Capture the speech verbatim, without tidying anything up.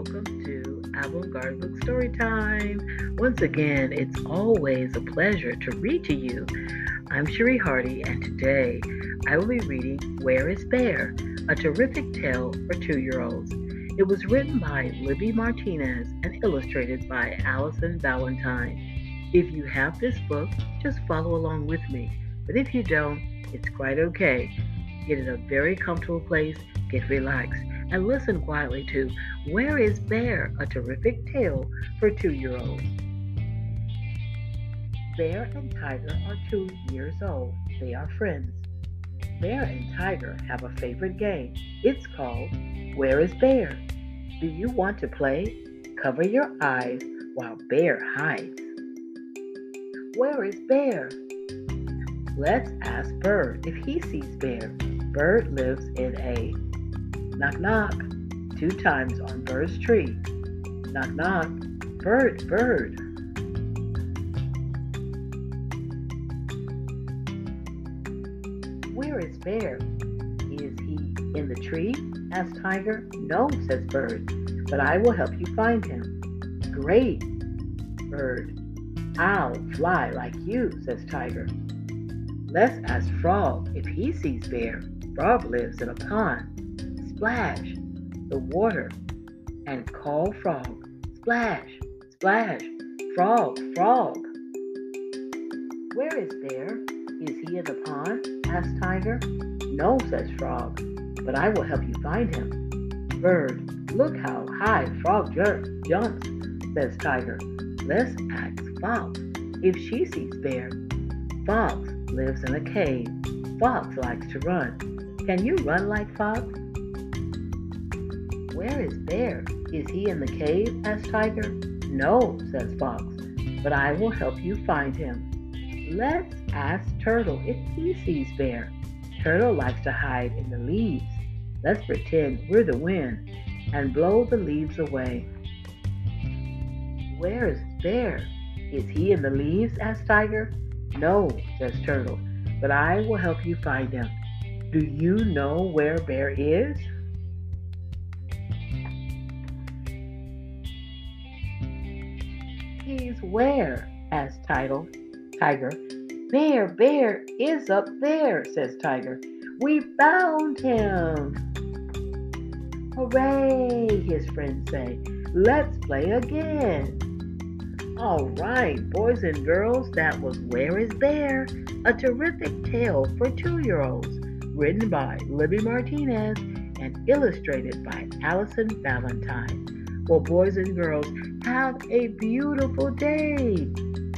welcome to Avant Garde Book Storytime. Once again, it's always a pleasure to read to you. I'm Cherie Hardy, and today I will be reading Where is Bear? A Terrific Tale for Two-Year-Olds. It was written by Libby Martinez and illustrated by Allison Valentine. If you have this book, just follow along with me. But if you don't, it's quite okay. Get in a very comfortable place, get relaxed, and listen quietly to Where is Bear? A Terrific Tale for Two-Year-Olds. Bear and Tiger are two years old. They are friends. Bear and Tiger have a favorite game. It's called Where is Bear? Do you want to play? Cover your eyes while Bear hides. Where is Bear? Let's ask Bird if he sees Bear. Bird lives in a knock knock two times on Bird's tree. Knock knock, Bird, Bird. Where is Bear? Is he in the tree? Asks Tiger. No, says Bird, but I will help you find him. Great, Bird. I'll fly like you, says Tiger. Let's ask Frog if he sees Bear. Frog lives in a pond. Splash the water and call Frog. Splash, splash, Frog, Frog. Where is Bear? Is he in the pond? Asks Tiger. No, says Frog, but I will help you find him. Bird, look how high Frog jer- jumps, says Tiger. Let's ask Fox if she sees Bear. Fox lives in a cave. Fox likes to run. Can you run like Fox? Where is Bear? Is he in the cave? Asks Tiger. No, says Fox, but I will help you find him. Let's ask Turtle if he sees Bear. Turtle likes to hide in the leaves. Let's pretend we're the wind and blow the leaves away. Where is Bear? Is he in the leaves? Asks Tiger. No, says Turtle, but I will help you find him. Do you know where Bear is? He's where? Asked Title, Tiger. Bear, Bear is up there, says Tiger. We found him. Hooray, his friends say. Let's play again. All right, boys and girls, that was Where is Bear? A Terrific Tale for Two-Year-Olds, written by Libby Martinez and illustrated by Allison Valentine. Well, boys and girls, have a beautiful day.